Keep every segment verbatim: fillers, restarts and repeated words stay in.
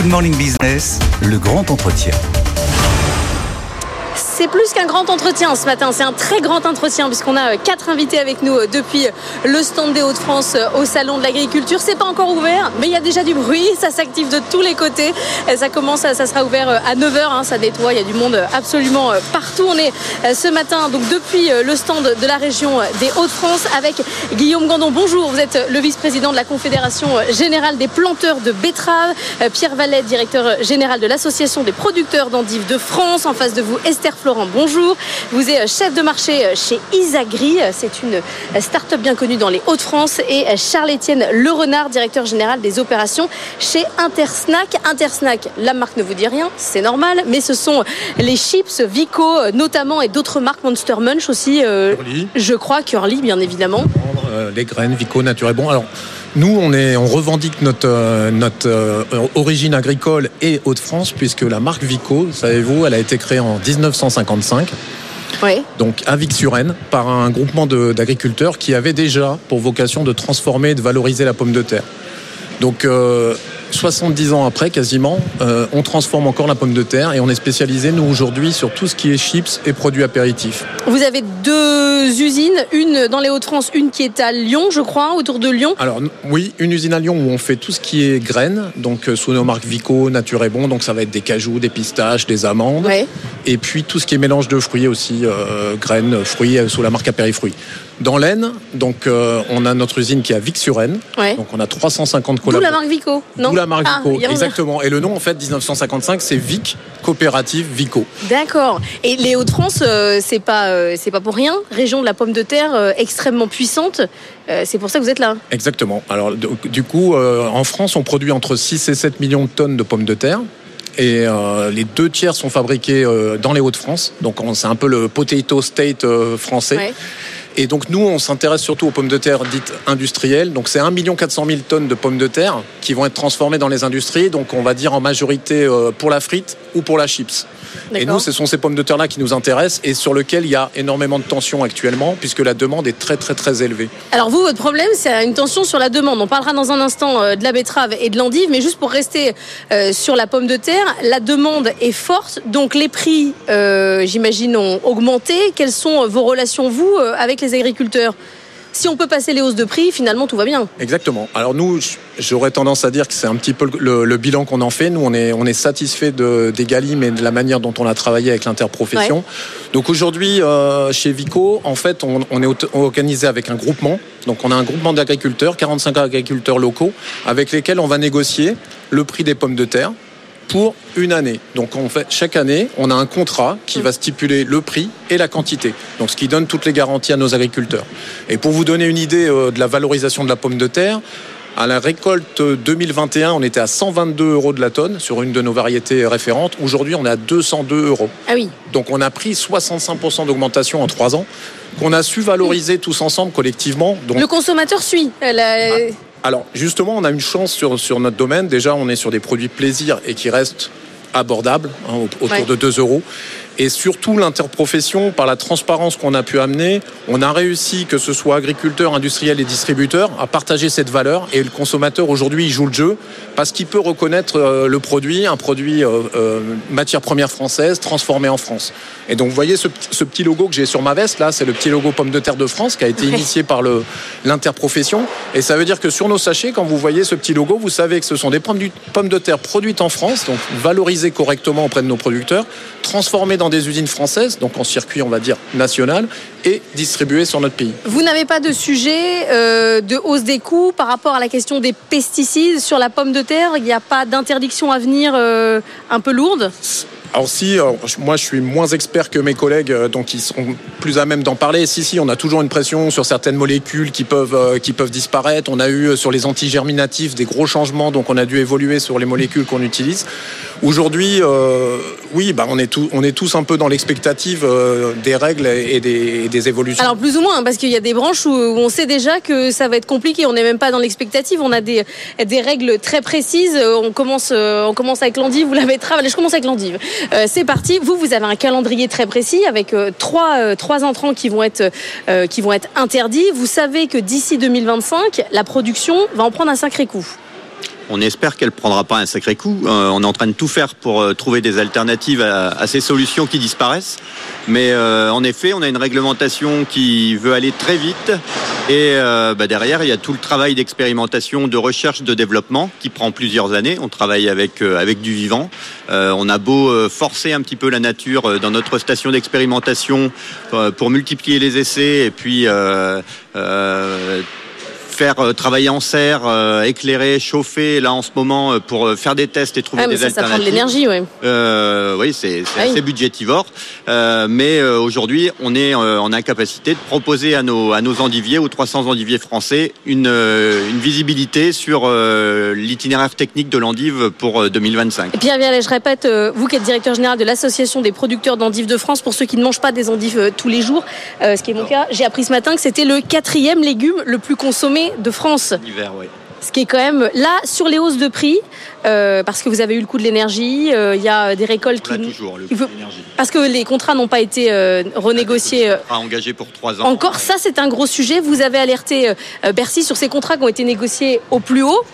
Good Morning Business, le grand entretien. C'est plus qu'un grand entretien ce matin, c'est un très grand entretien puisqu'on a quatre invités avec nous depuis le stand des Hauts-de-France au Salon de l'Agriculture. C'est pas encore ouvert, mais il y a déjà du bruit, ça s'active de tous les côtés. Ça commence, ça sera ouvert à neuf heures, hein, ça nettoie, il y a du monde absolument partout. On est ce matin donc depuis le stand de la région des Hauts-de-France avec Guillaume Gandon. Bonjour, vous êtes le vice-président de la Confédération Générale des planteurs de Betteraves. Pierre Varlet, directeur général de l'Association des producteurs d'endives de France. En face de vous, Esther Florent. Florent, bonjour. Vous êtes chef de marché chez Isagri. C'est une start-up bien connue dans les Hauts-de-France. Et Charles-Etienne Le Renard, directeur général des opérations chez Inter Snack. Inter Snack, la marque ne vous dit rien, c'est normal. Mais ce sont les chips Vico, notamment, et d'autres marques, Monster Munch aussi. Euh, Curly. Je crois, Curly, bien évidemment. Les graines Vico, nature et bon. Alors, nous, on, est, on revendique notre, euh, notre euh, origine agricole et Hauts-de-France, puisque la marque Vico, savez-vous, elle a été créée en dix-neuf cent cinquante-cinq, oui. Donc à Vic-sur-Aisne, par un groupement de, d'agriculteurs qui avait déjà pour vocation de transformer et de valoriser la pomme de terre. Donc euh, soixante-dix ans après, quasiment, euh, on transforme encore la pomme de terre et on est spécialisé, nous, aujourd'hui, sur tout ce qui est chips et produits apéritifs. Vous avez deux usines, une dans les Hauts-de-France, une qui est à Lyon, je crois, autour de Lyon. Alors, oui, une usine à Lyon où on fait tout ce qui est graines, donc euh, sous nos marques Vico, Nature et Bon, donc ça va être des cajous, des pistaches, des amandes. Ouais. Et puis tout ce qui est mélange de fruits aussi, euh, graines, fruits, euh, sous la marque Apérifruits. Dans l'Aisne, donc euh, on a notre usine qui est à Vic-sur-Aisne, ouais. Donc on a trois cent cinquante collaborateurs. D'où la marque Vico, non ? D'où la marque ah, Vico, exactement. Et le nom, en fait, dix-neuf cent cinquante-cinq, c'est Vic, coopérative Vico. D'accord. Et les Hauts-de-France, euh, c'est pas, euh, c'est pas pour rien. Région de la pomme de terre euh, extrêmement puissante. Euh, c'est pour ça que vous êtes là. Exactement. Alors du coup, euh, en France, on produit entre six et sept millions de tonnes de pommes de terre. Et euh, les deux tiers sont fabriqués euh, dans les Hauts-de-France. Donc on, c'est un peu le potato state euh, français. Ouais. Et donc nous, on s'intéresse surtout aux pommes de terre dites industrielles. Donc c'est un million quatre cent mille tonnes de pommes de terre qui vont être transformées dans les industries. Donc on va dire en majorité pour la frite ou pour la chips. D'accord. Et nous, ce sont ces pommes de terre-là qui nous intéressent et sur lesquelles il y a énormément de tensions actuellement puisque la demande est très très très élevée. Alors vous, votre problème, c'est une tension sur la demande. On parlera dans un instant de la betterave et de l'endive, mais juste pour rester sur la pomme de terre, la demande est forte. Donc les prix, euh, j'imagine, ont augmenté. Quelles sont vos relations, vous, avec les agriculteurs? Si on peut passer les hausses de prix, finalement tout va bien. Exactement. Alors nous, j'aurais tendance à dire que c'est un petit peu le, le bilan qu'on en fait. Nous, on est, on est satisfait de, des Galim et de la manière dont on a travaillé avec l'interprofession. Ouais. Donc aujourd'hui, euh, chez Vico, en fait, on, on est organisé avec un groupement. Donc on a un groupement d'agriculteurs, quarante-cinq agriculteurs locaux, avec lesquels on va négocier le prix des pommes de terre pour une année. Donc en fait, chaque année, on a un contrat qui va stipuler le prix et la quantité. Donc ce qui donne toutes les garanties à nos agriculteurs. Et pour vous donner une idée de la valorisation de la pomme de terre, à la récolte deux mille vingt et un, on était à cent vingt-deux euros de la tonne sur une de nos variétés référentes. Aujourd'hui, on est à deux cent deux euros. Ah oui. Donc on a pris soixante-cinq pour cent d'augmentation en trois ans, qu'on a su valoriser tous ensemble collectivement. Donc... Le consommateur suit. Elle a... ah. Alors justement, on a une chance sur, sur notre domaine. Déjà, on est sur des produits plaisir et qui restent abordables, hein, autour ouais. de deux euros. Et surtout, l'interprofession, par la transparence qu'on a pu amener, on a réussi, que ce soit agriculteurs, industriels et distributeurs, à partager cette valeur. Et le consommateur, aujourd'hui, il joue le jeu parce qu'il peut reconnaître euh, le produit, un produit euh, euh, matière première française, transformé en France. Et donc, vous voyez ce, ce petit logo que j'ai sur ma veste, là, c'est le petit logo Pomme de Terre de France qui a été ouais. initié par le, l'interprofession. Et ça veut dire que sur nos sachets, quand vous voyez ce petit logo, vous savez que ce sont des pommes de terre produites en France, donc valorisées correctement auprès de nos producteurs, transformées dans des usines françaises, donc en circuit, on va dire, national, et distribuées sur notre pays. Vous n'avez pas de sujet euh, de hausse des coûts par rapport à la question des pesticides sur la pomme de terre? Il n'y a pas d'interdiction à venir euh, un peu lourde? Alors si, alors, moi je suis moins expert que mes collègues, donc ils seront plus à même d'en parler. Si, si, on a toujours une pression sur certaines molécules qui peuvent, euh, qui peuvent disparaître. On a eu sur les antigerminatifs des gros changements, donc on a dû évoluer sur les molécules qu'on utilise. Aujourd'hui, euh, oui, bah, on, est tout, on est tous un peu dans l'expectative euh, des règles et des, et des évolutions. Alors plus ou moins, parce qu'il y a des branches où, où on sait déjà que ça va être compliqué. On n'est même pas dans l'expectative, on a des, des règles très précises. On commence, euh, on commence avec l'endive, vous l'avez travaillé, je commence avec l'endive. Euh, c'est parti. Vous, vous avez un calendrier très précis avec euh, trois, euh, trois intrants qui vont être, euh, qui vont être interdits. Vous savez que d'ici deux mille vingt-cinq, la production va en prendre un sacré coup. on espère qu'elle ne prendra pas un sacré coup. Euh, on est en train de tout faire pour euh, trouver des alternatives à, à ces solutions qui disparaissent. Mais euh, en effet, on a une réglementation qui veut aller très vite. Et euh, bah, derrière, il y a tout le travail d'expérimentation, de recherche, de développement qui prend plusieurs années. On travaille avec, euh, avec du vivant. Euh, on a beau euh, forcer un petit peu la nature euh, dans notre station d'expérimentation euh, pour multiplier les essais et puis... Euh, euh, faire travailler en serre, euh, éclairer, chauffer, là en ce moment, pour euh, faire des tests et trouver ah, mais des ça, alternatives. Ça prend de l'énergie, ouais. euh, oui. C'est, c'est ah, assez oui. budgétivore. Euh, mais euh, aujourd'hui, on est euh, en incapacité de proposer à nos, à nos endiviers, aux trois cents endiviers français, une, euh, une visibilité sur euh, l'itinéraire technique de l'endive pour euh, deux mille vingt-cinq. Pierre Varlet, je répète, euh, vous qui êtes directeur général de l'Association des producteurs d'endives de France, pour ceux qui ne mangent pas des endives euh, tous les jours, euh, ce qui est mon non. cas, j'ai appris ce matin que c'était le quatrième légume le plus consommé de France. L'hiver, oui. Ce qui est quand même là sur les hausses de prix, euh, parce que vous avez eu le coût de l'énergie, il euh, y a des récoltes qui. Toujours le coût de l'énergie. Parce que les contrats n'ont pas été euh, renégociés. Pas engagés pour trois ans. Encore, ouais. Ça, c'est un gros sujet. Vous avez alerté euh, Bercy sur ces contrats qui ont été négociés au plus haut.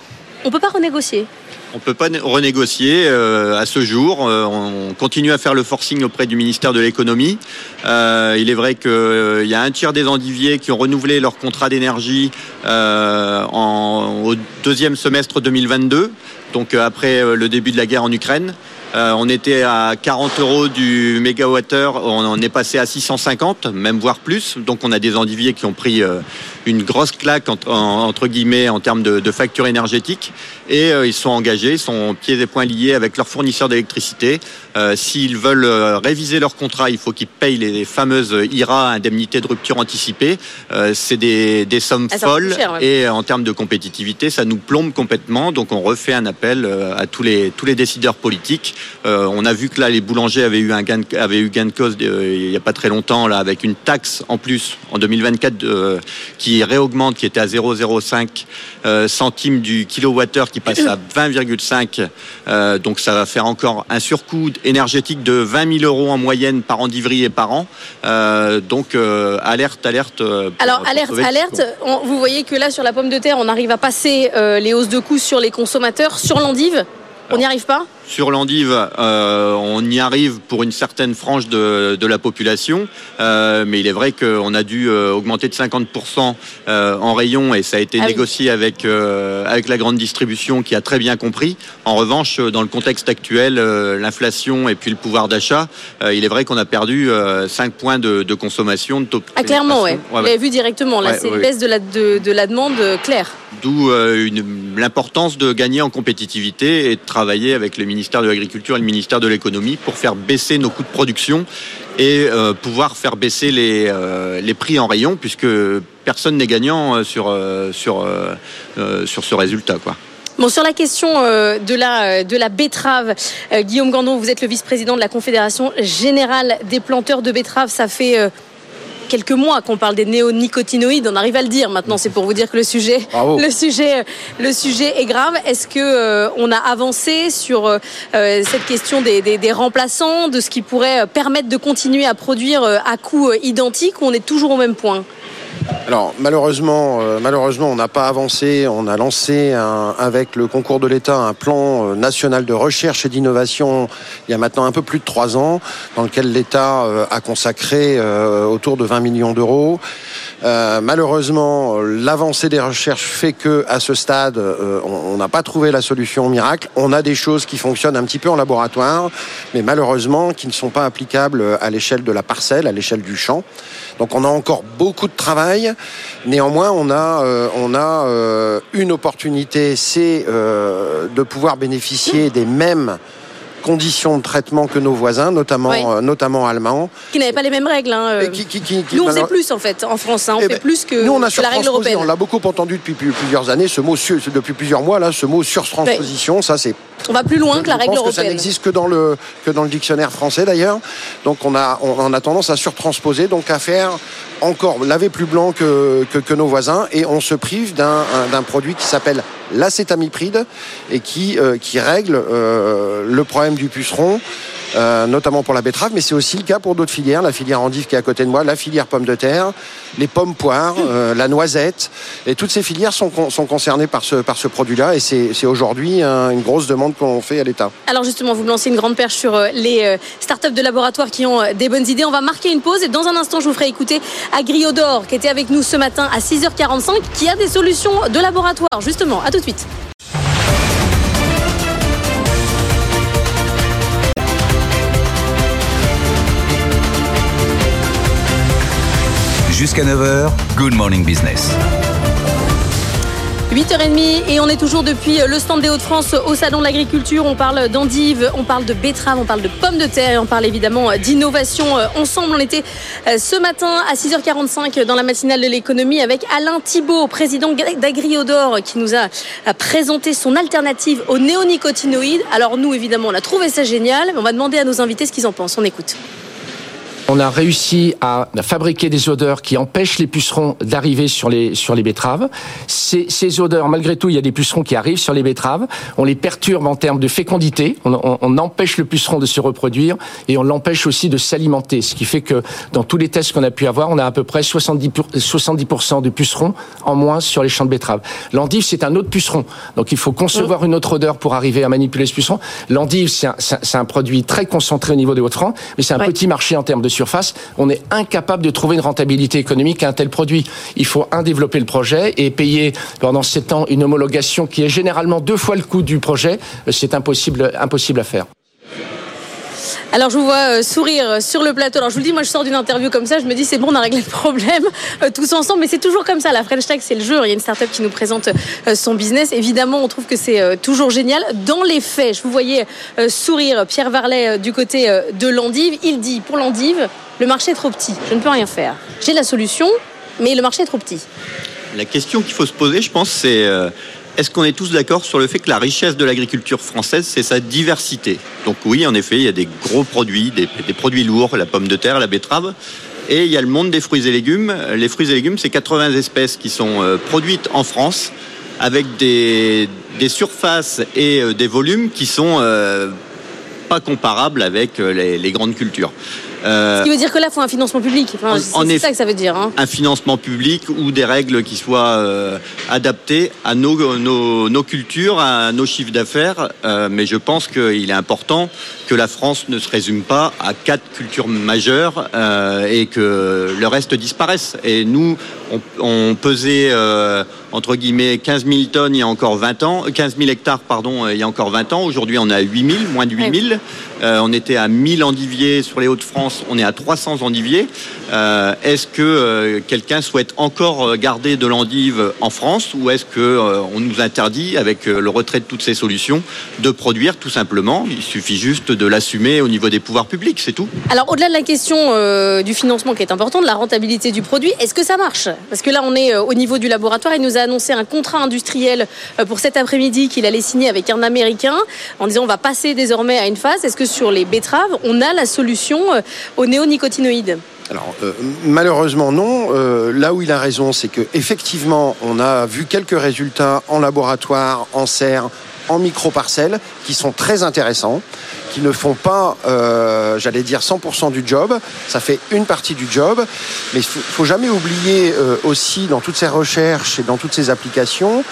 On ne peut pas renégocier. On ne peut pas renégocier euh, à ce jour. Euh, on continue à faire le forcing auprès du ministère de l'économie. Euh, il est vrai qu'il euh, y a un tiers des endiviers qui ont renouvelé leur contrat d'énergie euh, en, au deuxième semestre deux mille vingt-deux, donc euh, après euh, le début de la guerre en Ukraine. Euh, on était à quarante euros du mégawattheure, on en est passé à six cent cinquante, même voire plus. Donc on a des endiviers qui ont pris euh, une grosse claque entre, entre guillemets en termes de, de facture énergétique. Et euh, ils sont engagés, ils sont pieds et poings liés avec leurs fournisseurs d'électricité. Euh, s'ils veulent euh, réviser leur contrat, il faut qu'ils payent les fameuses I R A, indemnités de rupture anticipée. Euh, c'est des, des sommes ah, folles cher, ouais. Et euh, en termes de compétitivité, ça nous plombe complètement. Donc on refait un appel euh, à tous les, tous les décideurs politiques. Euh, on a vu que là, les boulangers avaient eu, un gain, de, avaient eu gain de cause euh, il n'y a pas très longtemps, là, avec une taxe en plus en deux mille vingt-quatre euh, qui réaugmente, qui était à zéro virgule zéro cinq euh, centimes du kilowattheure, qui passe à vingt virgule cinq. Euh, donc ça va faire encore un surcoût énergétique de vingt mille euros en moyenne par endiverie et par an. Euh, donc euh, alerte, alerte. Euh, Alors pour, alerte, pour alerte. On, vous voyez que là, sur la pomme de terre, on arrive à passer euh, les hausses de coûts sur les consommateurs, sur l'endive. On n'y arrive pas ? Sur l'endive, euh, on y arrive pour une certaine frange de, de la population, euh, mais il est vrai qu'on a dû euh, augmenter de cinquante pour cent euh, en rayon, et ça a été ah négocié oui. avec, euh, avec la grande distribution qui a très bien compris. En revanche, dans le contexte actuel, euh, l'inflation et puis le pouvoir d'achat, euh, il est vrai qu'on a perdu euh, cinq points de, de consommation. De taux ah clairement, oui. Vous l'avez vu directement, là ouais, c'est ouais, une baisse ouais. de, la, de, de la demande euh, claire. D'où euh, une, l'importance de gagner en compétitivité et de travailler avec le ministère de l'Agriculture et le ministère de l'Économie pour faire baisser nos coûts de production et euh, pouvoir faire baisser les, euh, les prix en rayon, puisque personne n'est gagnant sur, euh, sur, euh, sur ce résultat, quoi. Bon, sur la question euh, de la, de la betterave, euh, Guillaume Gandon, vous êtes le vice-président de la Confédération Générale des planteurs de Betteraves. Ça fait... Euh... quelques mois qu'on parle des néonicotinoïdes, on arrive à le dire maintenant, c'est pour vous dire que le sujet, le sujet, le sujet est grave. Est-ce que euh, on a avancé sur euh, cette question des, des, des remplaçants, de ce qui pourrait permettre de continuer à produire euh, à coût euh, identique, ou on est toujours au même point ? Alors malheureusement, euh, malheureusement, on n'a pas avancé. On a lancé un, avec le concours de l'État un plan euh, national de recherche et d'innovation il y a maintenant un peu plus de trois ans, dans lequel l'État euh, a consacré euh, autour de vingt millions d'euros. Euh, malheureusement, l'avancée des recherches fait que, à ce stade, euh, on n'a pas trouvé la solution miracle. On a des choses qui fonctionnent un petit peu en laboratoire, mais malheureusement qui ne sont pas applicables à l'échelle de la parcelle, à l'échelle du champ. Donc on a encore beaucoup de travail. Néanmoins, on a, euh, on a euh, une opportunité, c'est euh, de pouvoir bénéficier des mêmes conditions de traitement que nos voisins, notamment, oui. euh, notamment allemands. Qui n'avaient pas les mêmes règles. Hein. Qui, qui, qui, qui, nous, on faisait plus, en fait, en France. Hein. On fait ben, plus que, nous, on a que la règle européenne. On l'a beaucoup entendu depuis plusieurs années, ce mot, depuis plusieurs mois, là, ce mot surtransposition, oui. ça, c'est... On va plus loin je, que la règle européenne. Que ça n'existe que dans, le, que dans le dictionnaire français, d'ailleurs. Donc, on a, on, on a tendance à surtransposer, donc à faire encore laver plus blanc que, que, que nos voisins. Et on se prive d'un, un, d'un produit qui s'appelle l'acétamipride et qui, euh, qui règle euh, le problème du puceron. euh, notamment pour la betterave, mais c'est aussi le cas pour d'autres filières, la filière endive qui est à côté de moi, la filière pommes de terre, les pommes poires, euh, la noisette, et toutes ces filières sont, con, sont concernées par ce, par ce produit-là, et c'est, c'est aujourd'hui un, une grosse demande qu'on fait à l'État. Alors justement, vous me lancez une grande perche sur les startups de laboratoire qui ont des bonnes idées. On va marquer une pause et dans un instant, je vous ferai écouter Agriodor, qui était avec nous ce matin à six heures quarante-cinq, qui a des solutions de laboratoire, justement. À tout de suite. Jusqu'à neuf heures, Good Morning Business. huit heures trente et on est toujours depuis le stand des Hauts-de-France au Salon de l'Agriculture. On parle d'endives, on parle de betteraves, on parle de pommes de terre et on parle évidemment d'innovation. Ensemble, on était ce matin à six heures quarante-cinq dans la matinale de l'économie avec Alain Thibault, président d'Agriodor, qui nous a présenté son alternative aux néonicotinoïdes. Alors nous, évidemment, on a trouvé ça génial. On va demander à nos invités ce qu'ils en pensent. On écoute. On a réussi à fabriquer des odeurs qui empêchent les pucerons d'arriver sur les sur les betteraves. Ces, ces odeurs, malgré tout, il y a des pucerons qui arrivent sur les betteraves. On les perturbe en termes de fécondité. On, on, on empêche le puceron de se reproduire et on l'empêche aussi de s'alimenter. Ce qui fait que dans tous les tests qu'on a pu avoir, on a à peu près soixante-dix pour cent de pucerons en moins sur les champs de betteraves. L'endive, c'est un autre puceron. Donc il faut concevoir une autre odeur pour arriver à manipuler ce puceron. L'endive, c'est un, c'est un produit très concentré au niveau des Hauts-de-France, mais c'est un ouais. petit marché en termes de surface, on est incapable de trouver une rentabilité économique à un tel produit. Il faut un développer le projet et payer pendant sept ans une homologation qui est généralement deux fois le coût du projet. C'est impossible, impossible à faire. Alors je vous vois sourire sur le plateau. Alors je vous le dis, moi je sors d'une interview comme ça, je me dis c'est bon, on a réglé le problème tous ensemble, mais c'est toujours comme ça, la French Tech c'est le jeu. Il y a une start-up qui nous présente son business, évidemment on trouve que c'est toujours génial. Dans les faits, je vous voyais sourire Pierre Varlet du côté de l'endive, il dit pour l'endive, le marché est trop petit, je ne peux rien faire. J'ai la solution, mais le marché est trop petit. La question qu'il faut se poser, je pense, c'est... Est-ce qu'on est tous d'accord sur le fait que la richesse de l'agriculture française, c'est sa diversité ? Donc oui, en effet, il y a des gros produits, des, des produits lourds, la pomme de terre, la betterave, et il y a le monde des fruits et légumes. Les fruits et légumes, c'est quatre-vingts espèces qui sont euh, produites en France, avec des, des surfaces et euh, des volumes qui sont euh, pas comparables avec euh, les, les grandes cultures. Euh, Ce qui veut dire que là, il faut un financement public. Enfin, c'est c'est eff... ça que ça veut dire. Hein. Un financement public ou des règles qui soient euh, adaptées à nos, nos, nos cultures, à nos chiffres d'affaires. Euh, mais je pense qu'il est important que la France ne se résume pas à quatre cultures majeures euh, et que le reste disparaisse. Et nous, on, on pesait euh, entre guillemets quinze mille tonnes il y a encore vingt ans, quinze mille hectares pardon, il y a encore vingt ans. Aujourd'hui, on est à huit mille, moins de huit mille. Ouais. Euh, on était à mille endiviers sur les Hauts-de-France. On est à trois cents endiviers. Euh, est-ce que euh, quelqu'un souhaite encore garder de l'endive en France ou est-ce qu'on euh, nous interdit, avec euh, le retrait de toutes ces solutions, de produire tout simplement ? Il suffit juste de l'assumer au niveau des pouvoirs publics, c'est tout. Alors, au-delà de la question euh, du financement qui est importante, de la rentabilité du produit, est-ce que ça marche ? Parce que là, on est euh, au niveau du laboratoire. Il nous a annoncé un contrat industriel euh, pour cet après-midi qu'il allait signer avec un Américain en disant on va passer désormais à une phase. Est-ce que sur les betteraves, on a la solution euh, aux néonicotinoïdes ? Alors euh, malheureusement non, euh, là où il a raison c'est qu'effectivement on a vu quelques résultats en laboratoire, en serre, en micro-parcelles qui sont très intéressants, qui ne font pas, euh, j'allais dire, cent pour cent du job. Ça fait une partie du job. Mais il ne faut jamais oublier euh, aussi, dans toutes ces recherches et dans toutes ces applications,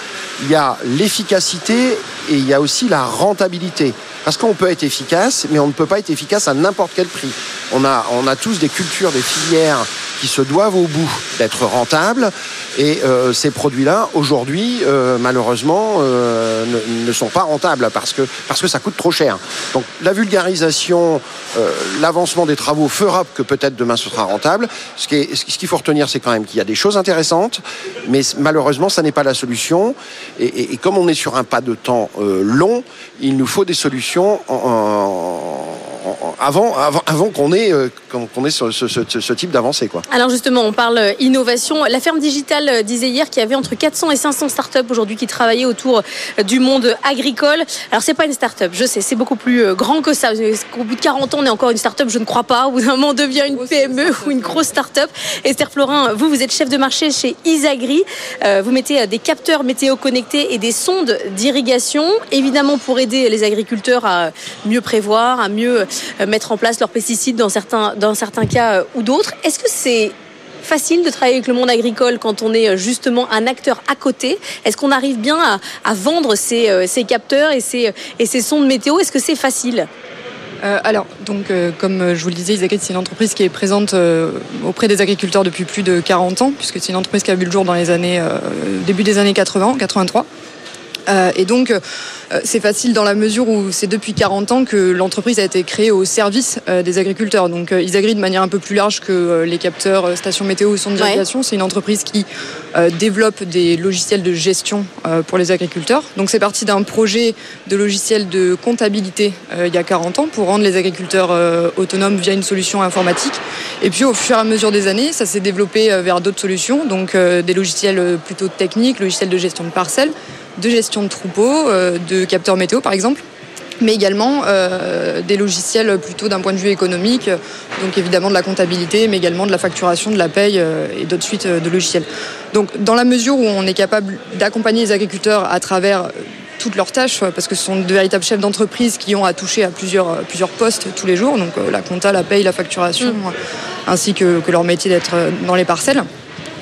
il y a l'efficacité et il y a aussi la rentabilité. Parce qu'on peut être efficace, mais on ne peut pas être efficace à n'importe quel prix. On a, on a tous des cultures, des filières qui se doivent au bout d'être rentables. Et euh, ces produits-là, aujourd'hui, euh, malheureusement, euh, ne, ne sont pas rentables parce que, parce que ça coûte trop cher. Donc la vulgarisation, euh, l'avancement des travaux fera que peut-être demain ce sera rentable. Ce, qui est, ce qu'il faut retenir, c'est quand même qu'il y a des choses intéressantes, mais malheureusement, ça n'est pas la solution. Et, et, et comme on est sur un pas de temps euh, long, il nous faut des solutions en, en, en, avant, avant, avant qu'on ait, euh, qu'on ait ce, ce, ce, ce type d'avancée, quoi. Alors justement, on parle innovation. La ferme digitale disait hier qu'il y avait entre quatre cents et cinq cents startups aujourd'hui qui travaillaient autour du monde agricole. Alors c'est pas une startup, je sais, c'est beaucoup plus grand que ça. Au bout de quarante ans, on est encore une startup, je ne crois pas. Au bout d'un moment, on devient une P M E ou une grosse startup. Esther Florent, vous, vous êtes chef de marché chez Isagri. Euh, vous mettez des capteurs météo connectés et des sondes d'irrigation, évidemment pour aider les agriculteurs à mieux prévoir, à mieux mettre en place leurs pesticides dans certains, dans certains cas ou d'autres. Est-ce que c'est facile de travailler avec le monde agricole quand on est justement un acteur à côté? Est-ce qu'on arrive bien à, à vendre ces, ces capteurs et ces, et ces sondes météo? Est-ce que c'est facile? Euh, alors, donc, euh, comme je vous le disais, Isagri, c'est une entreprise qui est présente euh, auprès des agriculteurs depuis plus de quarante ans, puisque c'est une entreprise qui a vu le jour dans les années, euh, début des années quatre-vingts, quatre-vingt-trois. Euh, et donc, euh, c'est facile dans la mesure où c'est depuis quarante ans que l'entreprise a été créée au service euh, des agriculteurs. Donc, euh, Isagri, de manière un peu plus large que euh, les capteurs, euh, stations météo ou sondes d'irrigation, ouais. C'est une entreprise qui euh, développe des logiciels de gestion euh, pour les agriculteurs. Donc, c'est parti d'un projet de logiciel de comptabilité euh, il y a quarante ans pour rendre les agriculteurs euh, autonomes via une solution informatique. Et puis, au fur et à mesure des années, ça s'est développé euh, vers d'autres solutions, donc euh, des logiciels plutôt techniques, logiciels de gestion de parcelles, de gestion de troupeaux, euh, de capteurs météo par exemple, mais également euh, des logiciels plutôt d'un point de vue économique, donc évidemment de la comptabilité, mais également de la facturation, de la paye euh, et d'autres suites euh, de logiciels. Donc dans la mesure où on est capable d'accompagner les agriculteurs à travers toutes leurs tâches, parce que ce sont de véritables chefs d'entreprise qui ont à toucher à plusieurs, plusieurs postes tous les jours, donc euh, la compta, la paye, la facturation, mmh. ainsi que, que leur métier d'être dans les parcelles,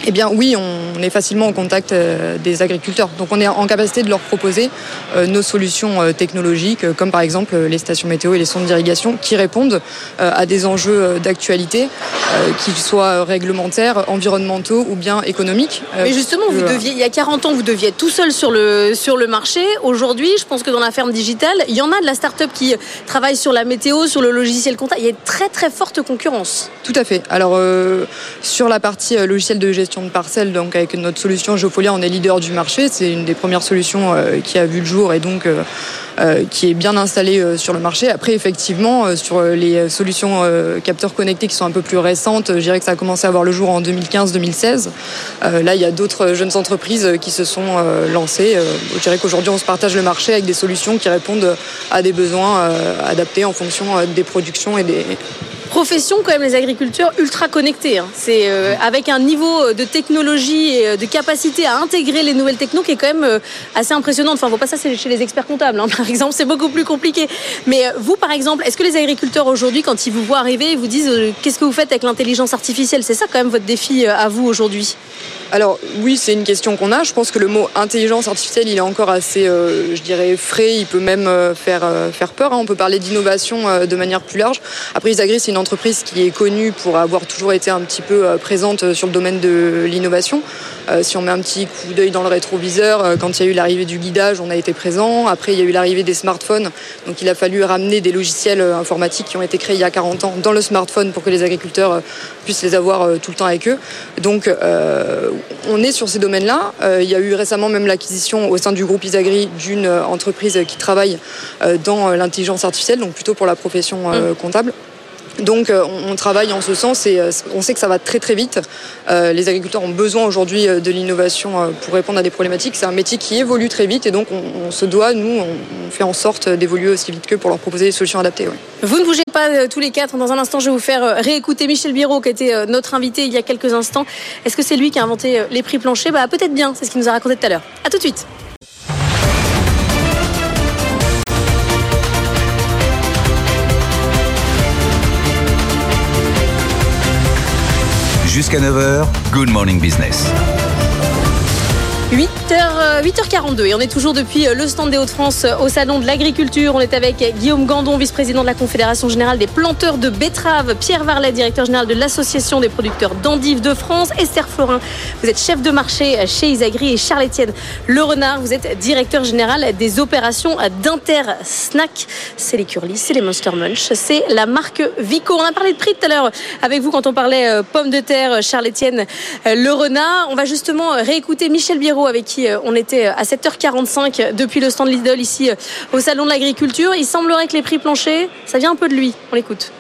eh bien oui, on est facilement en contact des agriculteurs. Donc on est en capacité de leur proposer nos solutions technologiques, comme par exemple les stations météo et les sondes d'irrigation, qui répondent à des enjeux d'actualité, qu'ils soient réglementaires, environnementaux ou bien économiques. Mais justement, vous deviez, il y a quarante ans, vous deviez être tout seul sur le, sur le marché. Aujourd'hui, je pense que dans la ferme digitale, il y en a de la start-up qui travaille sur la météo, sur le logiciel comptable. Il y a une très très forte concurrence. Tout à fait. Alors euh, sur la partie logiciel de gestion de parcelles, donc avec notre solution Geofolia, on est leader du marché, c'est une des premières solutions euh, qui a vu le jour et donc euh, euh, qui est bien installée euh, sur le marché. Après effectivement euh, sur les solutions euh, capteurs connectés qui sont un peu plus récentes, euh, je dirais que ça a commencé à voir le jour en deux mille quinze deux mille seize. Euh, là il y a d'autres jeunes entreprises qui se sont euh, lancées. Euh, je dirais qu'aujourd'hui on se partage le marché avec des solutions qui répondent à des besoins euh, adaptés en fonction euh, des productions et des... Profession quand même, les agriculteurs ultra connectés. Hein. C'est euh, avec un niveau de technologie et de capacité à intégrer les nouvelles technos qui est quand même euh, assez impressionnante. Enfin, on voit pas ça chez les experts comptables. Hein. Par exemple, c'est beaucoup plus compliqué. Mais euh, vous, par exemple, est-ce que les agriculteurs aujourd'hui, quand ils vous voient arriver, ils vous disent euh, qu'est-ce que vous faites avec l'intelligence artificielle? C'est ça quand même votre défi euh, à vous aujourd'hui? Alors oui, c'est une question qu'on a. Je pense que le mot intelligence artificielle, il est encore assez, euh, je dirais, frais. Il peut même euh, faire, euh, faire peur. Hein. On peut parler d'innovation euh, de manière plus large. Après, Isagri, c'est une entreprise qui est connue pour avoir toujours été un petit peu euh, présente sur le domaine de l'innovation. Euh, si on met un petit coup d'œil dans le rétroviseur, euh, quand il y a eu l'arrivée du guidage, on a été présent. Après, il y a eu l'arrivée des smartphones. Donc, il a fallu ramener des logiciels euh, informatiques qui ont été créés il y a quarante ans dans le smartphone pour que les agriculteurs euh, puissent les avoir euh, tout le temps avec eux. Donc, euh, on est sur ces domaines-là. Euh, il y a eu récemment même l'acquisition au sein du groupe Isagri d'une euh, entreprise qui travaille euh, dans euh, l'intelligence artificielle, donc plutôt pour la profession euh, comptable. Donc euh, on travaille en ce sens et euh, on sait que ça va très très vite. Euh, les agriculteurs ont besoin aujourd'hui euh, de l'innovation euh, pour répondre à des problématiques. C'est un métier qui évolue très vite et donc on, on se doit, nous, on, on fait en sorte d'évoluer aussi vite qu'eux pour leur proposer des solutions adaptées. Ouais. Vous ne bougez pas euh, tous les quatre. Dans un instant, je vais vous faire euh, réécouter Michel Biero qui était euh, notre invité il y a quelques instants. Est-ce que c'est lui qui a inventé euh, les prix planchers? Bah, peut-être bien, c'est ce qu'il nous a raconté tout à l'heure. À tout de suite. Jusqu'à neuf heures, Good Morning Business. huit heures quarante-deux et on est toujours depuis le stand des Hauts-de-France au Salon de l'Agriculture. On est avec Guillaume Gandon, vice-président de la Confédération Générale des planteurs de Betteraves, Pierre Varlet, directeur général de l'Association des producteurs d'endives de France, Esther Florent, vous êtes chef de marché chez Isagri et Charles-Etienne Le Renard, vous êtes directeur général des opérations d'Inter Snack. C'est les Curly, c'est les Monster Munch, c'est la marque Vico. On a parlé de prix tout à l'heure avec vous quand on parlait pommes de terre, Charles-Etienne Le Renard. On va justement réécouter Michel Biero Biero, avec qui on était à sept heures quarante-cinq depuis le stand Lidl ici au Salon de l'Agriculture. Il semblerait que les prix planchers, ça vient un peu de lui. On l'écoute.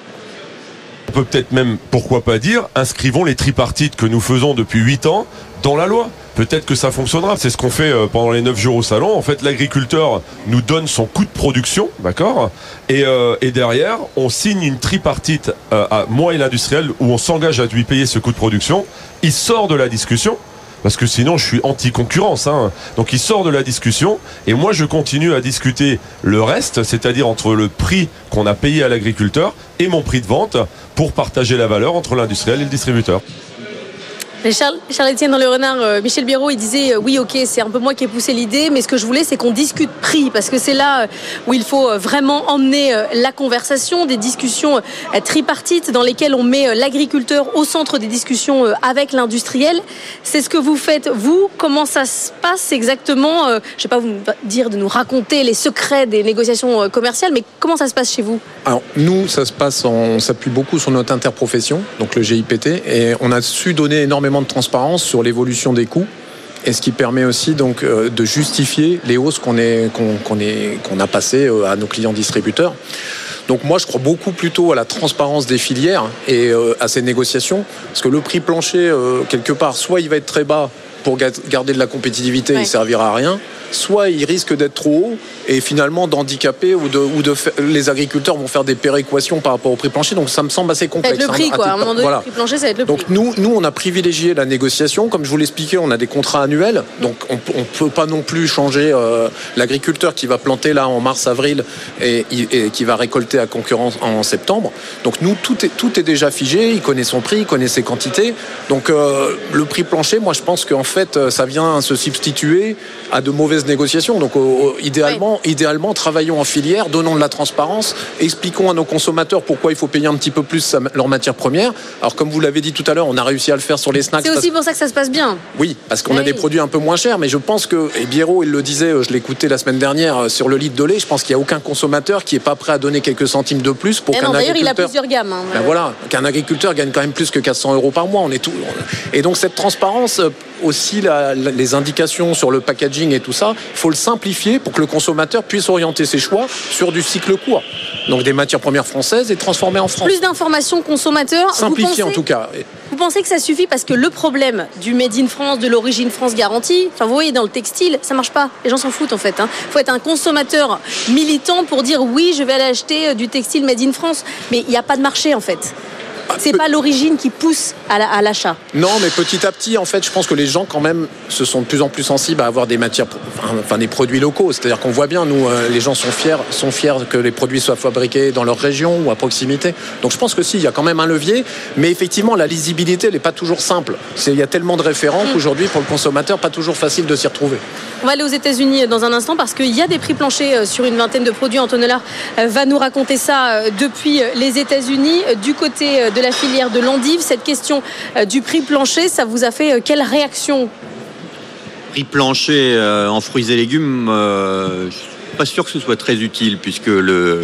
On peut peut-être même, pourquoi pas dire, inscrivons les tripartites que nous faisons depuis huit ans dans la loi. Peut-être que ça fonctionnera. C'est ce qu'on fait pendant les neuf jours au salon. En fait, l'agriculteur nous donne son coût de production, d'accord, et, euh, et derrière, on signe une tripartite euh, à moi et l'industriel où on s'engage à lui payer ce coût de production. Il sort de la discussion, parce que sinon je suis anti-concurrence, hein. Donc il sort de la discussion et moi je continue à discuter le reste, c'est-à-dire entre le prix qu'on a payé à l'agriculteur et mon prix de vente pour partager la valeur entre l'industriel et le distributeur. Charles-Etienne Le Renard, Michel Biero, il disait oui, ok, c'est un peu moi qui ai poussé l'idée, mais ce que je voulais, c'est qu'on discute prix, parce que c'est là où il faut vraiment emmener la conversation, des discussions tripartites dans lesquelles on met l'agriculteur au centre des discussions avec l'industriel. C'est ce que vous faites, vous. Comment ça se passe exactement? Je ne sais pas, vous me dire de nous raconter les secrets des négociations commerciales, mais comment ça se passe chez vous? Alors, nous, ça se passe, on s'appuie beaucoup sur notre interprofession, donc le G I P T, et on a su donner énormément de transparence sur l'évolution des coûts, et ce qui permet aussi donc euh, de justifier les hausses qu'on est, qu'on, qu'on est, qu'on a passées euh, à nos clients distributeurs. Donc moi je crois beaucoup plutôt à la transparence des filières et euh, à ces négociations, parce que le prix plancher euh, quelque part, soit il va être très bas pour garder de la compétitivité, ouais, il servira à rien, soit il risque d'être trop haut et finalement d'handicaper ou de, ou de faire, les agriculteurs vont faire des péréquations par rapport au prix plancher, donc ça me semble assez complexe. Ça va être le prix, hein, quoi, à un moment donné, voilà. Le prix plancher, ça va être le donc prix. Donc nous, nous, on a privilégié la négociation, comme je vous l'expliquais, on a des contrats annuels, donc on ne peut pas non plus changer euh, l'agriculteur qui va planter là en mars-avril et, et qui va récolter à concurrence en septembre. Donc nous, tout est, tout est déjà figé, il connaît son prix, il connaît ses quantités, donc euh, le prix plancher, moi je pense qu'en fait, ça vient se substituer à de mauvaises négociations. Donc euh, idéalement, oui. idéalement, travaillons en filière, donnons de la transparence, expliquons à nos consommateurs pourquoi il faut payer un petit peu plus leurs matières premières. Alors comme vous l'avez dit tout à l'heure, on a réussi à le faire sur les snacks. C'est aussi parce... pour ça que ça se passe bien. Oui, parce qu'on oui. a des produits un peu moins chers, mais je pense que, et Biero, il le disait, je l'écoutais la semaine dernière sur le litre de lait, je pense qu'il n'y a aucun consommateur qui n'est pas prêt à donner quelques centimes de plus pour qu'un agriculteur... il a plusieurs gammes. Hein, ben euh... voilà, qu'un agriculteur gagne quand même plus que quatre cents euros par mois. On est tout... Et donc cette transparence, aussi la, la, les indications sur le packaging et tout ça, il faut le simplifier pour que le consommateur puisse orienter ses choix sur du cycle court. Donc des matières premières françaises et transformées en France. Plus d'informations consommateurs. Simplifié en tout cas. Vous pensez que ça suffit? Parce que le problème du Made in France, de l'origine France garantie, enfin vous voyez dans le textile, ça marche pas. Les gens s'en foutent en fait. Hein. Faut être un consommateur militant pour dire oui, je vais aller acheter du textile Made in France. Mais il n'y a pas de marché en fait. C'est pas l'origine qui pousse à l'achat. Non, mais petit à petit, en fait, je pense que les gens quand même se sont de plus en plus sensibles à avoir des matières, enfin des produits locaux. C'est-à-dire qu'on voit bien, nous, les gens sont fiers, sont fiers que les produits soient fabriqués dans leur région ou à proximité. Donc je pense que si, il y a quand même un levier, mais effectivement, la lisibilité n'est pas toujours simple. Il y a tellement de référents mmh. qu'aujourd'hui, pour le consommateur, pas toujours facile de s'y retrouver. On va aller aux États-Unis dans un instant parce qu'il y a des prix planchers sur une vingtaine de produits. Antonella va nous raconter ça depuis les États-Unis, du côté de la filière de l'endive. Cette question du prix plancher, ça vous a fait quelle réaction? Prix plancher euh, en fruits et légumes, euh, je ne suis pas sûr que ce soit très utile puisque le,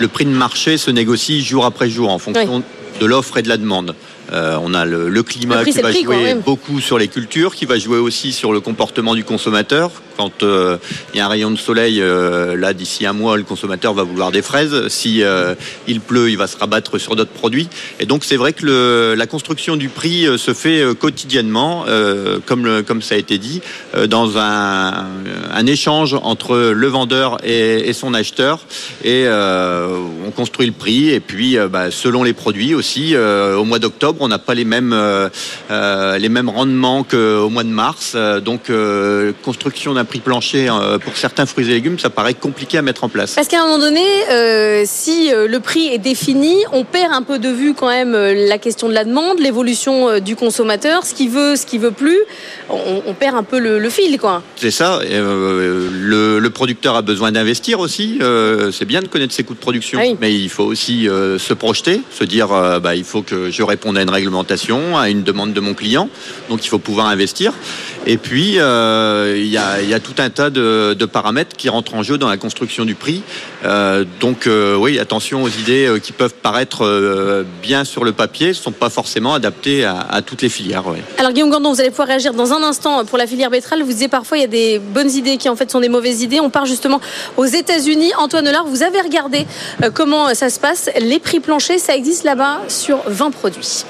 le prix de marché se négocie jour après jour en fonction oui. de l'offre et de la demande. Euh, on a le, le climat le prix, qui va prix, jouer quoi, beaucoup sur les cultures, qui va jouer aussi sur le comportement du consommateur. Quand euh, il y a un rayon de soleil, euh, là d'ici un mois, le consommateur va vouloir des fraises. Si euh, il pleut, il va se rabattre sur d'autres produits. Et donc c'est vrai que le, la construction du prix euh, se fait euh, quotidiennement, euh, comme, le, comme ça a été dit, euh, dans un, un échange entre le vendeur et, et son acheteur. Et euh, on construit le prix. Et puis euh, bah, selon les produits aussi, euh, au mois d'octobre, on n'a pas les mêmes, euh, les mêmes rendements qu'au mois de mars. Donc, euh, construction d'un prix plancher euh, pour certains fruits et légumes, ça paraît compliqué à mettre en place. Parce qu'à un moment donné, euh, si le prix est défini, on perd un peu de vue quand même la question de la demande, l'évolution du consommateur, ce qu'il veut, ce qu'il veut plus. On, on perd un peu le, le fil, quoi. C'est ça. Euh, le, le producteur a besoin d'investir aussi. Euh, c'est bien de connaître ses coûts de production, oui. mais il faut aussi euh, se projeter, se dire euh, bah, il faut que je réponde à une réglementation, à une demande de mon client, donc il faut pouvoir investir. Et puis, il euh, y, y a tout un tas de, de paramètres qui rentrent en jeu dans la construction du prix. Euh, donc, euh, oui, attention aux idées qui peuvent paraître euh, bien sur le papier, ne sont pas forcément adaptées à, à toutes les filières. Ouais. Alors, Guillaume Gandon, vous allez pouvoir réagir dans un instant pour la filière betterave. Vous disiez parfois, il y a des bonnes idées qui, en fait, sont des mauvaises idées. On part justement aux États-Unis. Antoine Hollard, vous avez regardé euh, comment ça se passe. Les prix planchers, ça existe là-bas sur vingt produits.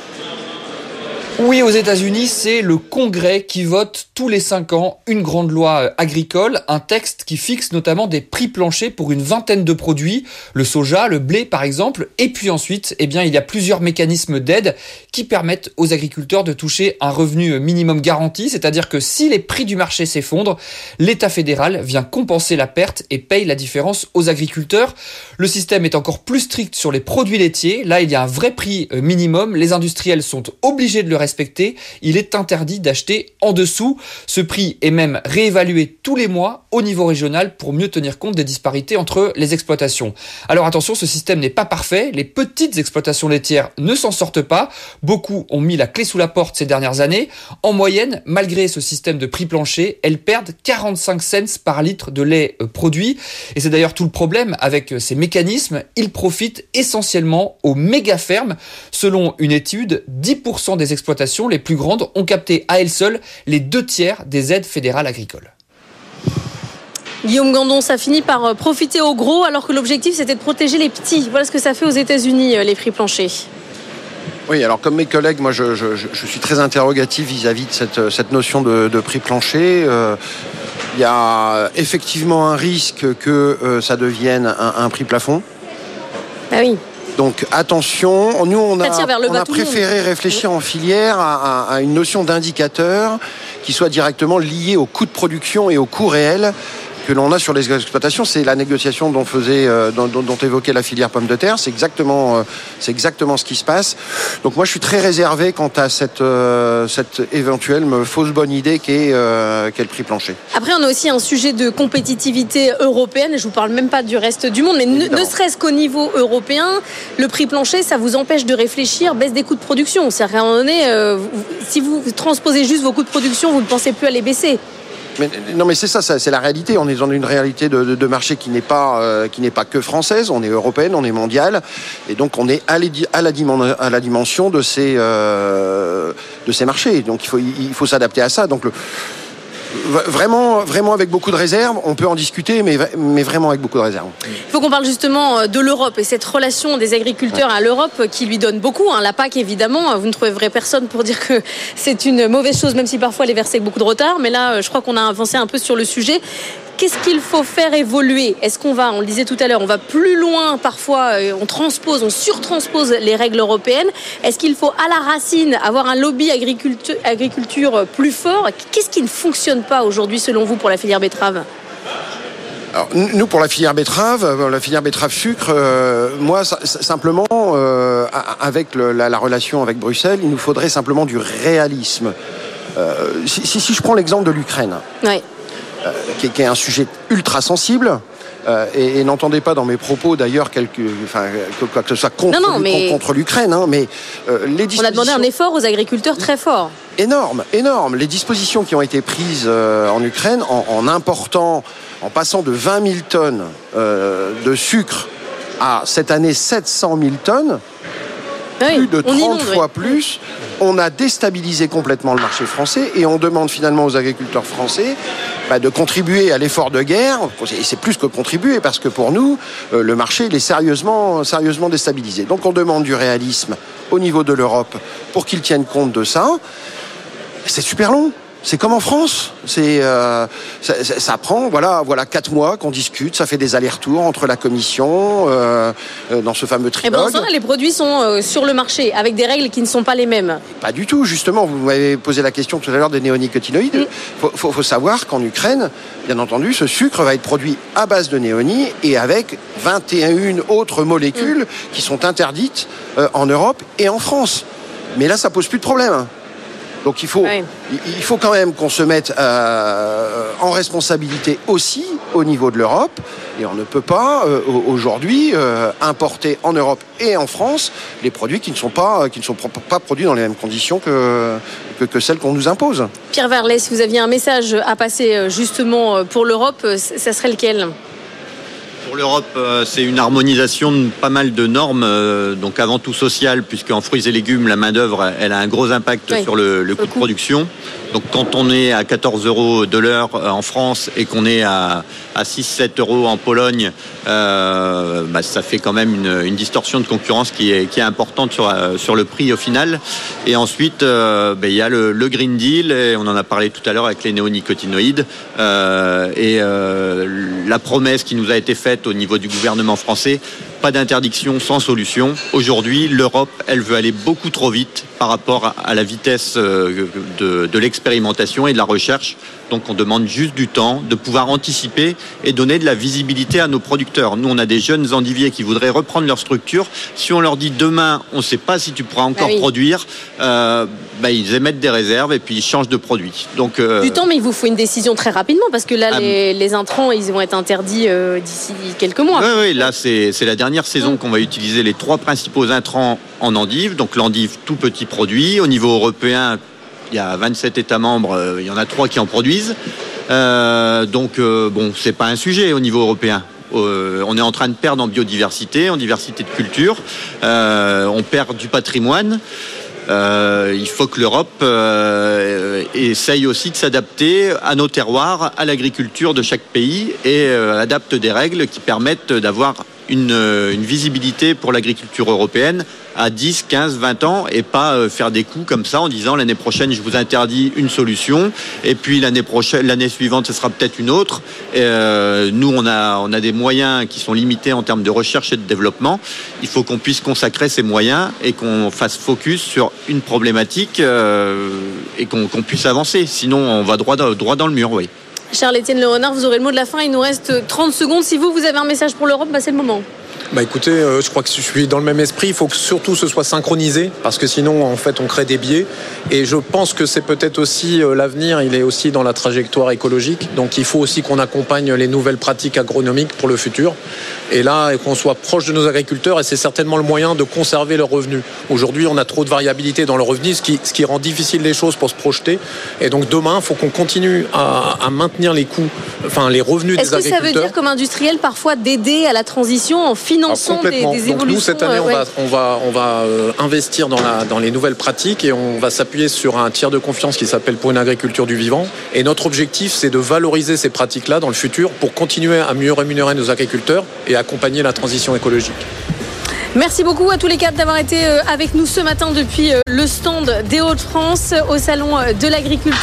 Oui, aux États-Unis, c'est le Congrès qui vote tous les cinq ans une grande loi agricole, un texte qui fixe notamment des prix planchers pour une vingtaine de produits, le soja, le blé par exemple, et puis ensuite, eh bien, il y a plusieurs mécanismes d'aide qui permettent aux agriculteurs de toucher un revenu minimum garanti, c'est-à-dire que si les prix du marché s'effondrent, l'État fédéral vient compenser la perte et paye la différence aux agriculteurs. Le système est encore plus strict sur les produits laitiers, là il y a un vrai prix minimum, les industriels sont obligés de le respecter. Respecté, il est interdit d'acheter en dessous. Ce prix est même réévalué tous les mois au niveau régional pour mieux tenir compte des disparités entre les exploitations. Alors attention, ce système n'est pas parfait. Les petites exploitations laitières ne s'en sortent pas. Beaucoup ont mis la clé sous la porte ces dernières années. En moyenne, malgré ce système de prix plancher, elles perdent quarante-cinq cents par litre de lait produit. Et c'est d'ailleurs tout le problème avec ces mécanismes. Ils profitent essentiellement aux méga fermes. Selon une étude, dix pour cent des exploitations les plus grandes ont capté à elles seules les deux tiers des aides fédérales agricoles. Guillaume Gandon, ça finit par profiter aux gros alors que l'objectif c'était de protéger les petits. Voilà ce que ça fait aux États-Unis, les prix planchers. Oui, alors comme mes collègues, moi je, je, je suis très interrogatif vis-à-vis de cette, cette notion de, de prix plancher. Euh, il y a effectivement un risque que euh, ça devienne un, un prix plafond. Ah oui. Donc attention, nous on a, on a préféré réfléchir en filière à, à, à une notion d'indicateur qui soit directement liée au coût de production et au coût réel que l'on a sur les exploitations. C'est la négociation dont faisait, euh, dont, dont, dont évoquait la filière pommes de terre. C'est exactement, euh, c'est exactement ce qui se passe. Donc moi, je suis très réservé quant à cette, euh, cette éventuelle fausse bonne idée qu'est, euh, qu'est le prix plancher. Après, on a aussi un sujet de compétitivité européenne. Je vous parle même pas du reste du monde, mais ne, ne serait-ce qu'au niveau européen, le prix plancher, ça vous empêche de réfléchir, baisse des coûts de production. C'est-à-dire qu'à un moment donné, euh, si vous transposez juste vos coûts de production, vous ne pensez plus à les baisser. Mais, non mais c'est ça, ça, c'est la réalité. On est dans une réalité de, de, de marché qui n'est pas euh, qui n'est pas que française. On est européenne, on est mondiale, et donc on est à, les, à, la, dimen- à la dimension de ces euh, de ces marchés. Donc il faut il faut s'adapter à ça. Donc le, vraiment vraiment avec beaucoup de réserve. On peut en discuter, mais mais vraiment avec beaucoup de réserve. Il faut qu'on parle justement de l'Europe et cette relation des agriculteurs à l'Europe qui lui donne beaucoup. Hein. La P A C évidemment, vous ne trouverez personne pour dire que c'est une mauvaise chose, même si parfois elle est versée avec beaucoup de retard. Mais là, je crois qu'on a avancé un peu sur le sujet. Qu'est-ce qu'il faut faire évoluer ? Est-ce qu'on va, on le disait tout à l'heure, on va plus loin parfois, on transpose, on surtranspose les règles européennes. Est-ce qu'il faut à la racine avoir un lobby agriculture, agriculture plus fort ? Qu'est-ce qui ne fonctionne pas aujourd'hui selon vous pour la filière betterave ? Alors, nous, pour la filière betterave, la filière betterave-sucre, euh, moi, ça, simplement, euh, avec le, la, la relation avec Bruxelles, il nous faudrait simplement du réalisme. Euh, si, si, si je prends l'exemple de l'Ukraine... Oui. Euh, qui, qui est un sujet ultra sensible euh, et, et n'entendez pas dans mes propos d'ailleurs quelque, enfin, quoi que ce soit contre, non, non, mais... contre l'Ukraine hein, mais, euh, les dispositions... on a demandé un effort aux agriculteurs très fort énorme, énorme. Les dispositions qui ont été prises euh, en Ukraine en, en important, en passant de vingt mille tonnes euh, de sucre à cette année sept cent mille tonnes, oui, plus de trente fois oui. plus, on a déstabilisé complètement le marché français et on demande finalement aux agriculteurs français bah, de contribuer à l'effort de guerre. Et c'est plus que contribuer parce que pour nous, euh, le marché il est sérieusement, sérieusement déstabilisé. Donc on demande du réalisme au niveau de l'Europe pour qu'ils tiennent compte de ça. C'est super long. C'est comme en France, c'est, euh, ça, ça, ça prend voilà, voilà quatre mois qu'on discute, ça fait des allers-retours entre la Commission euh, dans ce fameux trilogue. Et bien, les produits sont euh, sur le marché avec des règles qui ne sont pas les mêmes. Pas du tout, justement. Vous m'avez posé la question tout à l'heure des néonicotinoïdes. Il mm. faut, faut, faut savoir qu'en Ukraine, bien entendu, ce sucre va être produit à base de néonie et avec vingt et une autres molécules mm. qui sont interdites euh, en Europe et en France. Mais là, ça pose plus de problème. Donc il faut, oui. il faut quand même qu'on se mette euh, en responsabilité aussi au niveau de l'Europe. Et on ne peut pas euh, aujourd'hui euh, importer en Europe et en France les produits qui ne sont pas, qui ne sont pas produits dans les mêmes conditions que, que, que celles qu'on nous impose. Pierre Varlet, si vous aviez un message à passer justement pour l'Europe, ça serait lequel ? Pour l'Europe, c'est une harmonisation de pas mal de normes, donc avant tout sociales, puisque en fruits et légumes, la main-d'œuvre, elle a un gros impact oui, sur le, le coût de production. Donc quand on est à quatorze euros de l'heure en France et qu'on est à, à six sept euros en Pologne, euh, bah, ça fait quand même une, une distorsion de concurrence qui est, qui est importante sur, sur le prix au final. Et ensuite, euh, bah, y a le, le Green Deal, et on en a parlé tout à l'heure avec les néonicotinoïdes, euh, et euh, la promesse qui nous a été faite au niveau du gouvernement français, pas d'interdiction sans solution. Aujourd'hui, l'Europe, elle veut aller beaucoup trop vite par rapport à la vitesse de, de l'expérimentation et de la recherche. Donc on demande juste du temps, de pouvoir anticiper et donner de la visibilité à nos producteurs. Nous, on a des jeunes endiviers qui voudraient reprendre leur structure. Si on leur dit demain, on ne sait pas si tu pourras encore ah oui. produire, euh, bah, ils émettent des réserves et puis ils changent de produit. Donc, euh... du temps, mais il vous faut une décision très rapidement parce que là, ah, les, les intrants, ils vont être interdits euh, d'ici quelques mois. Oui, oui, là, c'est, c'est la dernière saison mmh. qu'on va utiliser les trois principaux intrants en endive. Donc l'endive, tout petit produit. Au niveau européen, il y a vingt-sept États membres, il y en a trois qui en produisent. Euh, donc, euh, bon, c'est pas un sujet au niveau européen. Euh, on est en train de perdre en biodiversité, en diversité de culture. Euh, on perd du patrimoine. Euh, il faut que l'Europe euh, essaye aussi de s'adapter à nos terroirs, à l'agriculture de chaque pays et euh, adapte des règles qui permettent d'avoir une, une visibilité pour l'agriculture européenne à dix, quinze, vingt ans et pas faire des coups comme ça en disant l'année prochaine je vous interdis une solution et puis l'année prochaine, l'année suivante ce sera peut-être une autre. Et euh, nous on a, on a des moyens qui sont limités en termes de recherche et de développement. Il faut qu'on puisse consacrer ces moyens et qu'on fasse focus sur une problématique euh, et qu'on, qu'on puisse avancer. Sinon on va droit, droit dans le mur, oui. Charles-Etienne Le Renard, vous aurez le mot de la fin, il nous reste trente secondes. Si vous, vous avez un message pour l'Europe, bah c'est le moment. Bah écoutez, euh, je crois que je suis dans le même esprit. Il faut que surtout ce soit synchronisé, parce que sinon, en fait, on crée des biais. Et je pense que c'est peut-être aussi euh, l'avenir. Il est aussi dans la trajectoire écologique. Donc, il faut aussi qu'on accompagne les nouvelles pratiques agronomiques pour le futur. Et là, qu'on soit proche de nos agriculteurs. Et c'est certainement le moyen de conserver leurs revenus. Aujourd'hui, on a trop de variabilité dans leurs revenus, ce qui, ce qui rend difficile les choses pour se projeter. Et donc, demain, il faut qu'on continue à, à maintenir les coûts, enfin les revenus des agriculteurs. Est-ce que ça veut dire, comme industriel, parfois d'aider à la transition en fin... Alors, complètement. Des, des donc nous cette année euh, on, ouais. va, on va, on va euh, investir dans, la, dans les nouvelles pratiques et on va s'appuyer sur un tiers de confiance qui s'appelle Pour une agriculture du vivant, et notre objectif c'est de valoriser ces pratiques-là dans le futur pour continuer à mieux rémunérer nos agriculteurs et accompagner la transition écologique. Merci beaucoup à tous les quatre d'avoir été avec nous ce matin depuis le stand des Hauts-de-France au Salon de l'Agriculture.